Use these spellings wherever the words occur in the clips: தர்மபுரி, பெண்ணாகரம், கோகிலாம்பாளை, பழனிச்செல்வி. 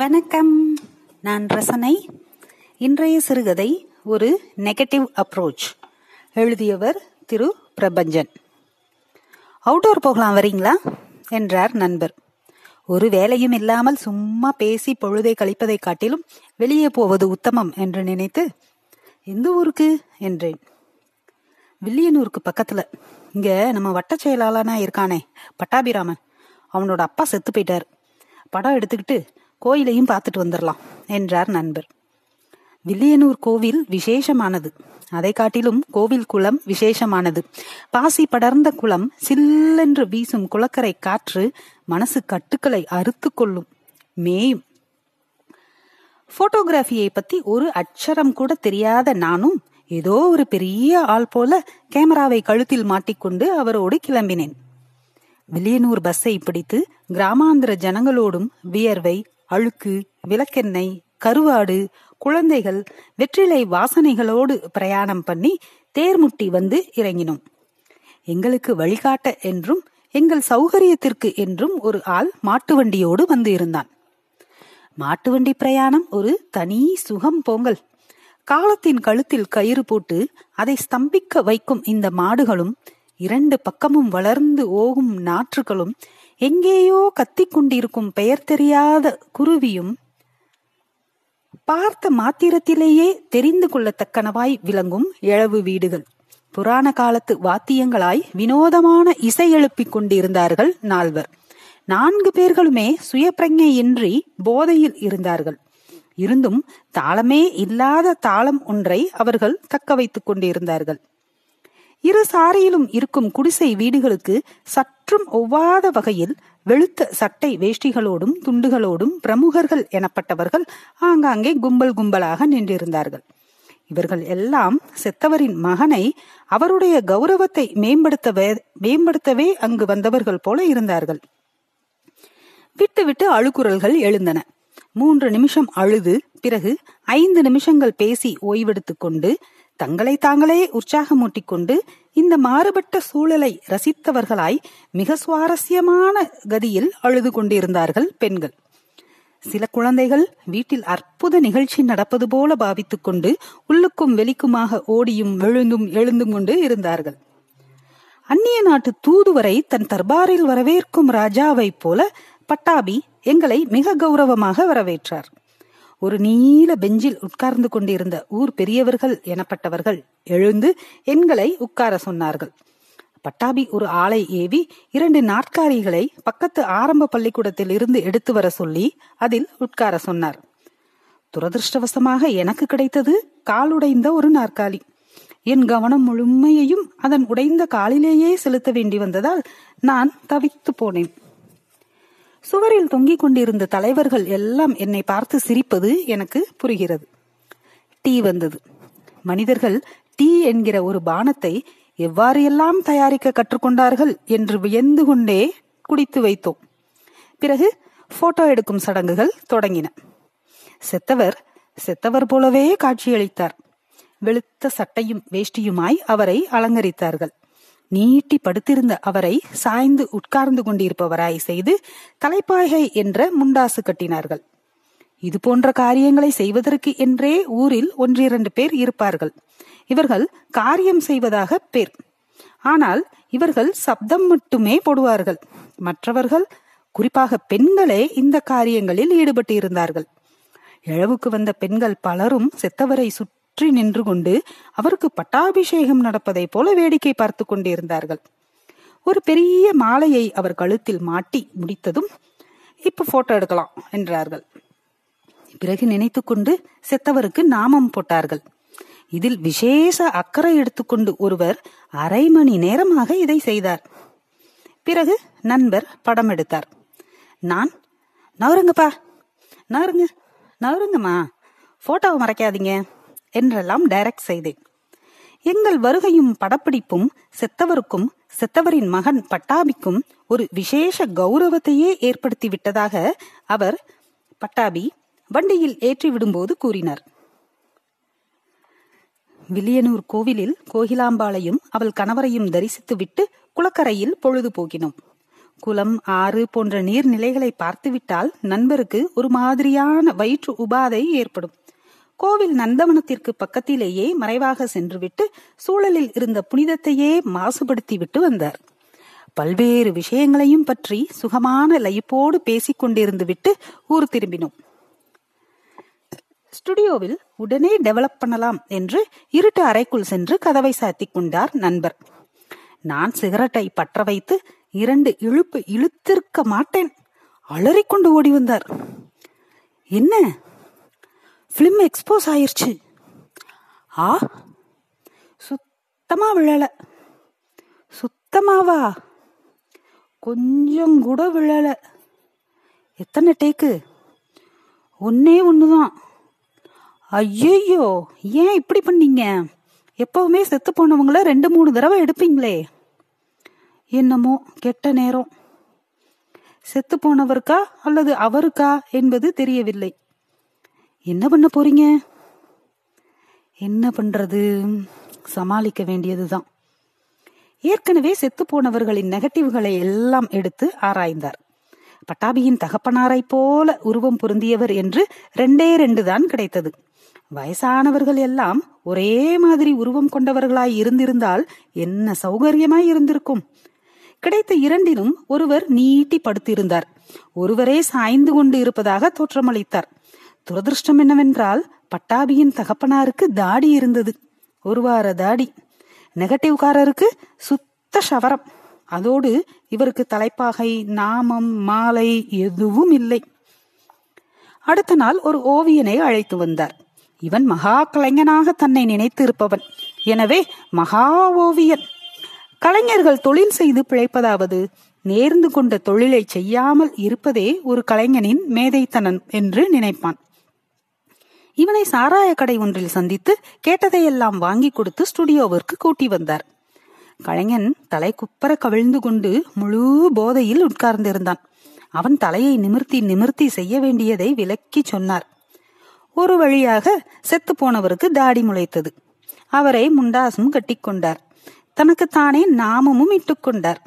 வணக்கம். நான் ரசனை. இன்றைய சிறுகதை ஒரு நெகட்டிவ் அப்ரோச். எழுதியவர் திரு பிரபஞ்சன். அவுட்டோர் போகலாம் வரீங்களா என்றார் நண்பர். ஒரு வேலையும் இல்லாமல் சும்மா பேசி பொழுதை கழிப்பதை காட்டிலும் வெளியே போவது உத்தமம் என்று நினைத்து, எந்த ஊருக்கு என்றேன். வில்லியனூருக்கு பக்கத்துல இங்க நம்ம வட்ட செயலாளனா இருக்கானே பட்டாபிராமன், அவனோட அப்பா செத்து போயிட்டாரு. படம் எடுத்துக்கிட்டு கோயிலையும் பார்த்துட்டு வந்துடலாம் என்றார் நண்பர். வில்லியனூர் கோவில் விசேஷமானது. அதை காட்டிலும் கோவில் குளம் விசேஷமானது. பாசி படர்ந்த குளம், சில்லென்று வீசும் குளக்கரை காற்று மனசு கட்டுக்களை அறுத்து கொள்ளும், மேயும். போட்டோகிராஃபியை பத்தி ஒரு அச்சரம் கூட தெரியாத நானும் ஏதோ ஒரு பெரிய ஆள் போல கேமராவை கழுத்தில் மாட்டிக்கொண்டு அவரோடு கிளம்பினேன். வில்லியனூர் பஸ்ஸை பிடித்து கிராமாந்திர ஜனங்களோடும் வியர்வை, அழுக்கு, விளக்கெண்ணெய், கருவாடு, குழந்தைகள், வெற்றிலை வாசனைகளோடு பிரயாணம் பண்ணி தேர்முட்டி வந்து இறங்கினோம். எங்களுக்கு வழிகாட்ட என்றும் எங்கள் சௌகரியத்திற்கு என்றும் ஒரு ஆள் மாட்டு வண்டியோடு வந்து இருந்தான். மாட்டு வண்டி பிரயாணம் ஒரு தனி சுகம் பொங்கல். காலத்தின் கழுத்தில் கயிறு போட்டு அதை ஸ்தம்பிக்க வைக்கும் இந்த மாடுகளும், இரண்டு பக்கமும் வளர்ந்து ஓகும் நாற்றுகளும், எங்கேயோ கத்திக்கொண்டிருக்கும் பெயர் தெரியாத குருவியும் பார்த்த மாத்திரத்திலேயே தெரிந்து கொள்ளத்தக்கனவாய் விளங்கும் இழவு வீடுகள், புராண காலத்து வாத்தியங்களாய் வினோதமான இசை எழுப்பிக் கொண்டிருந்தார்கள் நால்வர். 4 பேர்களுமே சுயப்பிரஞையின்றி போதையில் இருந்தார்கள். இருந்தும் தாளமே இல்லாத தாளம் ஒன்றை அவர்கள் தக்க வைத்துக் கொண்டிருந்தார்கள். இரு சாரையிலும் இருக்கும் குடிசை வீடுகளுக்கு சற்றும் ஒவ்வாத வகையில் வெளுத்த சட்டை வேஷ்டிகளோடும் துண்டுகளோடும் பிரமுகர்கள் எனப்பட்டவர்கள் ஆங்காங்கே கும்பல் கும்பலாக நின்றிருந்தார்கள். இவர்கள் எல்லாம் செத்தவரின் மகனை, அவருடைய கௌரவத்தை மேம்படுத்தவே அங்கு வந்தவர்கள் போல இருந்தார்கள். விட்டு விட்டு அழுக்குரல்கள் எழுந்தன. 3 நிமிஷம் அழுது, பிறகு 5 நிமிஷங்கள் பேசி ஓய்வெடுத்துக் கொண்டு, தங்களை தாங்களே உற்சாகமூட்டிக் கொண்டு, இந்த மாறுபட்ட சூழலை ரசித்தவர்களாய் மிக சுவாரஸ்யமான கதியில் அழுது கொண்டிருந்தார்கள் பெண்கள். சில குழந்தைகள் வீட்டில் அற்புத நிகழ்ச்சி நடப்பது போல பாவித்துக் கொண்டு உள்ளுக்கும் வெளிக்குமாக ஓடியும் விழுந்தும் எழுந்தும் கொண்டு இருந்தார்கள். அந்நிய நாட்டு தூதுவரை தன் தர்பாரில் வரவேற்கும் ராஜாவை போல பட்டாபி எங்களை மிக கௌரவமாக வரவேற்றார். ஒரு நீல பெஞ்சில் உட்கார்ந்து கொண்டிருந்த ஊர் பெரியவர்கள் எனப்பட்டவர்கள் எழுந்து எங்களை உட்கார சொன்னார்கள். பட்டாபி ஒரு ஆளை ஏவி 2 நாற்காலிகளை பக்கத்து ஆரம்ப பள்ளிக்கூடத்தில் இருந்து எடுத்து வர சொல்லி அதில் உட்கார சொன்னார். துரதிருஷ்டவசமாக எனக்கு கிடைத்தது காலுடைந்த ஒரு நாற்காலி. என் கவனம் முழுமையையும் அதன் உடைந்த காலிலேயே செலுத்த வேண்டி வந்ததால் நான் தவித்து போனேன். சுவரில் தொங்கிக் கொண்டிருந்த தலைவர்கள் எல்லாம் என்னை பார்த்து சிரிப்பது எனக்கு புரிகிறது. டீ வந்தது. மனிதர்கள் டீ என்கிற ஒரு பானத்தை எவ்வாறு எல்லாம் தயாரிக்க கற்றுக்கொண்டார்கள் என்று வியந்து கொண்டே குடித்து வைத்தோம். பிறகு போட்டோ எடுக்கும் சடங்குகள் தொடங்கின. செத்தவர் போலவே காட்சியளித்தார். வெளுத்த சட்டையும் வேஷ்டியுமாய் அவரை அலங்கரித்தார்கள். நீட்டி படுத்திருந்த அவரை சாய்ந்து உட்கார்ந்து கொண்டிருப்பவராய் செய்து தலைப்பாகை என்ற முண்டாசு கட்டினார்கள். இது போன்ற காரியங்களை செய்வதற்கு என்றே ஊரில் 1-2 பேர் இருப்பார்கள். இவர்கள் காரியம் செய்வதாக பேர். ஆனால் இவர்கள் சப்தம் மட்டுமே போடுவார்கள். மற்றவர்கள், குறிப்பாக பெண்களே, இந்த காரியங்களில் ஈடுபட்டு இருந்தார்கள். இழவுக்கு வந்த பெண்கள் பலரும் செத்தவரை சுற்றி நின்று கொண்டு அவருக்கு பட்டாபிஷேகம் நடப்பதை போல வேடிக்கை பார்த்து கொண்டிருந்தார்கள். ஒரு பெரிய மாலையை அவர் கழுத்தில் மாட்டி முடித்ததும், இப்ப போட்டோ எடுக்கலாம் என்றார்கள். பிறகு நினைத்து கொண்டு செத்தவருக்கு நாமம் போட்டார்கள். இதில் விசேஷ அக்கறை எடுத்துக்கொண்டு ஒருவர் அரை மணி நேரமாக இதை செய்தார். பிறகு நண்பர் படம் எடுத்தார். நான், நவருங்கப்பா, நவருங்கம்மா, போட்டோவை மறைக்காதீங்க என்றெல்லாம் டைரக்ட் செய்தேன். எங்கள் வருகையும் படப்பிடிப்பும் செத்தவருக்கும் செத்தவரின் மகன் பட்டாபிக்கும் ஒரு விசேஷ கௌரவத்தையே ஏற்படுத்தி விட்டதாக அவர், பட்டாபி, வண்டியில் ஏற்றிவிடும்போது கூறினார். வில்லியனூர் கோவிலில் கோகிலாம்பாளையும் அவள் கணவரையும் தரிசித்து விட்டு குளக்கரையில் பொழுது போகினோம். குளம், ஆறு போன்ற நீர்நிலைகளை பார்த்துவிட்டால் நண்பருக்கு ஒரு மாதிரியான வயிற்று உபாதை ஏற்படும். கோவில் நந்தவனத்திற்கு பக்கத்திலேயே மறைவாக சென்றுவிட்டு சூழலில் இருந்த புனிதத்தையே மாசுபடுத்தி விட்டு வந்தார். பல்வேறு விஷயங்களையும் பற்றி சுகமான லயிப்போடு பேசிக் கொண்டிருந்து விட்டு ஊர் திரும்பினோம். ஸ்டுடியோவில் உடனே டெவலப் பண்ணலாம் என்று இருட்டு அறைக்குள் சென்று கதவை சாத்திக் கொண்டார் நண்பர். நான் சிகரெட்டை பற்ற வைத்து 2 இழுப்பு இழுத்திருக்க மாட்டேன் அலறிக்கொண்டு ஓடி வந்தார். என்ன, பிலிம் எக்ஸ்போஸ் ஆயிருச்சு. ஆ, சுத்தமா விழல. சுத்தமாவா? கொஞ்சம் கூட விழல. எத்தனை டேக்கு? ஒன்றுதான். ஐயோ, ஏன் இப்படி பண்ணீங்க? எப்பவுமே செத்து போனவங்கள 2-3 தடவை எடுப்பீங்களே. என்னமோ கெட்ட நேரம். செத்து போனவருக்கா அல்லது அவருக்கா என்பது தெரியவில்லை. என்ன பண்ண போறீங்க? என்ன பண்றது, சமாளிக்க வேண்டியதுதான். ஏற்கனவே செத்து போனவர்களின் நெகட்டிவ்களை எல்லாம் எடுத்து ஆராய்ந்தார். பட்டாபியின் தகப்பனாரை போல உருவம் பொருந்தியவர் என்று 2 தான் கிடைத்தது. வயசானவர்கள் எல்லாம் ஒரே மாதிரி உருவம் கொண்டவர்களாய் இருந்திருந்தால் என்ன சௌகரியமாய் இருந்திருக்கும். கிடைத்த 2லும் ஒருவர் நீட்டி படுத்திருந்தார். ஒருவரே சாய்ந்து கொண்டு இருப்பதாக தோற்றமளித்தார். துரதிருஷ்டம் என்னவென்றால் பட்டாபியின் தகப்பனாருக்கு தாடி இருந்தது, 1 வார தாடி. நெகட்டிவ்காரருக்கு சுத்த சவரம். அதோடு இவருக்கு தலைப்பாகை, நாமம், மாலை எதுவும் இல்லை. அடுத்த நாள் ஒரு ஓவியனை அழைத்து வந்தார். இவன் மகா கலைஞனாக தன்னை நினைத்து இருப்பவன். எனவே மகா ஓவியன். கலைஞர்கள் தொழில் செய்து பிழைப்பதாவது நேர்ந்து கொண்ட தொழிலை செய்யாமல் இருப்பதே ஒரு கலைஞனின் மேதைத்தனம் என்று நினைப்பான். இவனை சாராய கடை ஒன்றில் சந்தித்து கேட்டதையெல்லாம் வாங்கி கொடுத்து ஸ்டுடியோவிற்கு கூட்டி வந்தார். கலைஞன் தலை குப்பர கவிழ்ந்து கொண்டு முழு போதையில் உட்கார்ந்திருந்தான். அவன் தலையை நிமிர்த்தி நிமிர்த்தி செய்ய வேண்டியதை விளக்கி சொன்னார். ஒரு வழியாக செத்து போனவருக்கு தாடி முளைத்தது. அவரை முண்டாசும் கட்டிக்கொண்டார். தனக்குத்தானே நாமமும் இட்டுக்கொண்டார்.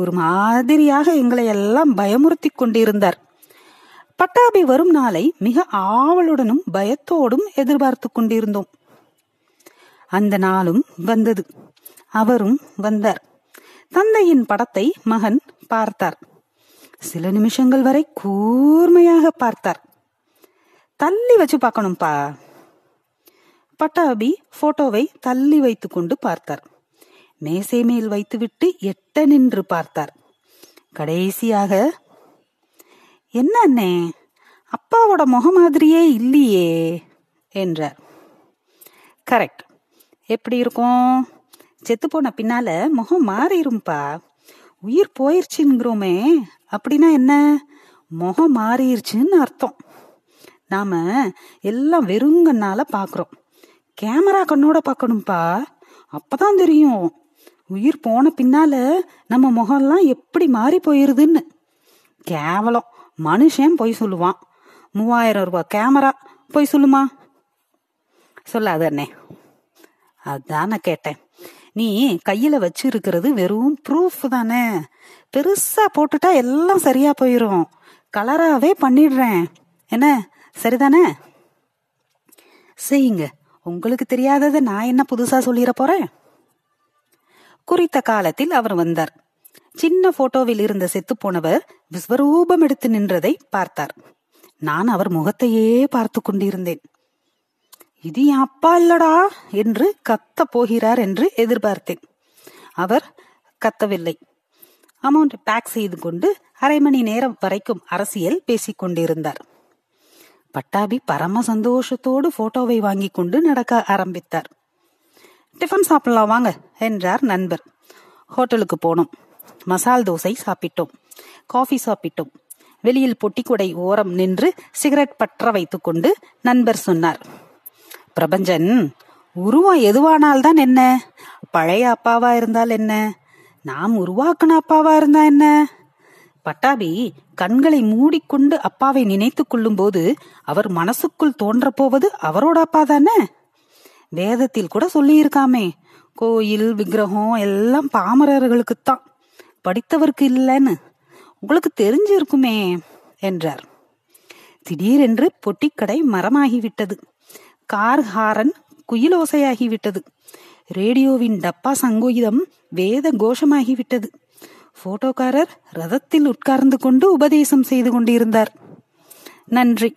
ஒரு மாதிரியாக எங்களை எல்லாம் பயமுறுத்தி கொண்டிருந்தார். பட்டாபி வரும் நாளை மிக ஆவலுடனும் பயத்தோடும் எதிர்பார்த்து கொண்டிருந்தோம். அந்த நாளும் வந்தது. அவரும் வந்தார். தந்தையின் படத்தை மகன் பார்த்தார். சில நிமிஷங்கள் வரை கூர்மையாக பார்த்தார். தள்ளி வச்சு பார்க்கணும்பா. பட்டாபி போட்டோவை தள்ளி வைத்து கொண்டு பார்த்தார். மேசை மேல் வைத்துவிட்டு எட்ட நின்று பார்த்தார். கடைசியாக, என்ன அண்ணே, அப்பாவோட முகம் மாதிரியே இல்லையே என்றார். கரெக்ட். எப்படி இருக்கும்? செத்து போன பின்னால முகம் மாறிடும்பா. உயிர் போயிருச்சுங்கிறோமே, அப்படின்னா என்ன? முகம் மாறிடுச்சுன்னு அர்த்தம். நாம எல்லாம் வெறுங்கண்ணால பாக்குறோம். கேமரா கண்ணோட பாக்கணும்பா, அப்பதான் தெரியும் உயிர் போன பின்னால நம்ம முகம்லாம் எப்படி மாறி போயிருதுன்னு. கேவலம். மனுஷன் போய் சொல்லுவான். 3000 ரூபாய் கேமரா போய் சொல்லுமா? சொல்லாது அண்ணே. அதான் நான் கேட்டேன். நீ கையில வச்சு இருக்கிறது வெறும் ப்ரூஃப் தானே. பெருசா போட்டுட்டா எல்லாம் சரியா போயிரும். கலராவே பண்ணிடுறேன் என்ன, சரிதானே? செய்யுங்க. உங்களுக்கு தெரியாதது நான் என்ன புதுசா சொல்லிட போறேன். குறித்த காலத்தில் அவர் வந்தார். சின்ன போட்டோவில் இருந்த செத்து போனவர் விஸ்வரூபம் எடுத்து நின்றதை பார்த்தார். நான் அவர் முகத்தையே பார்த்து கொண்டிருந்தேன். இது என் அப்பா இல்லடா என்று கத்த போகிறார் என்று எதிர்பார்த்தேன். அவர் கத்தவில்லை. அமௌண்ட் பேக் செய்து கொண்டு 1/2 மணி நேரம் வரைக்கும் அரசியல் பேசிக் கொண்டிருந்தார். பட்டாபி பரம சந்தோஷத்தோடு போட்டோவை வாங்கி கொண்டு நடக்க ஆரம்பித்தார். டிஃபன் சாப்பிடலாம் வாங்க என்றார் நண்பர். ஹோட்டலுக்கு போனோம். மசால் தோசை சாப்பிட்டோம். காஃபி சாப்பிட்டோம். வெளியில் பொட்டிக்குடை ஓரம் நின்று சிகரெட் பற்ற வைத்துக் கொண்டு நண்பர் சொன்னார், பிரபஞ்சன், உருவம் எதுவானால்தான் என்ன? பழைய அப்பாவா இருந்தால் என்ன? நாம் உருவாக்குன அப்பாவா இருந்தா என்ன? பட்டாபி கண்களை மூடிக்கொண்டு அப்பாவை நினைத்து கொள்ளும் போது அவர் மனசுக்குள் தோன்ற போவது அவரோட அப்பா தானே. வேதத்தில் கூட சொல்லியிருக்காமே, கோயில் விக்கிரகம் எல்லாம் பாமரர்களுக்குத்தான், படித்தவருக்கு இல்லைன்னு. உங்களுக்கு தெரிஞ்சிருக்குமே என்றார். திடீரென்று பொட்டிக்கடை மரமாகிவிட்டது. Car horn குயிலோசையாகிவிட்டது. ரேடியோவின் டப்பா சங்கீதம் வேத கோஷமாகிவிட்டது. போட்டோக்காரர் ரதத்தில் உட்கார்ந்து கொண்டு உபதேசம் செய்து கொண்டிருந்தார். நன்றி.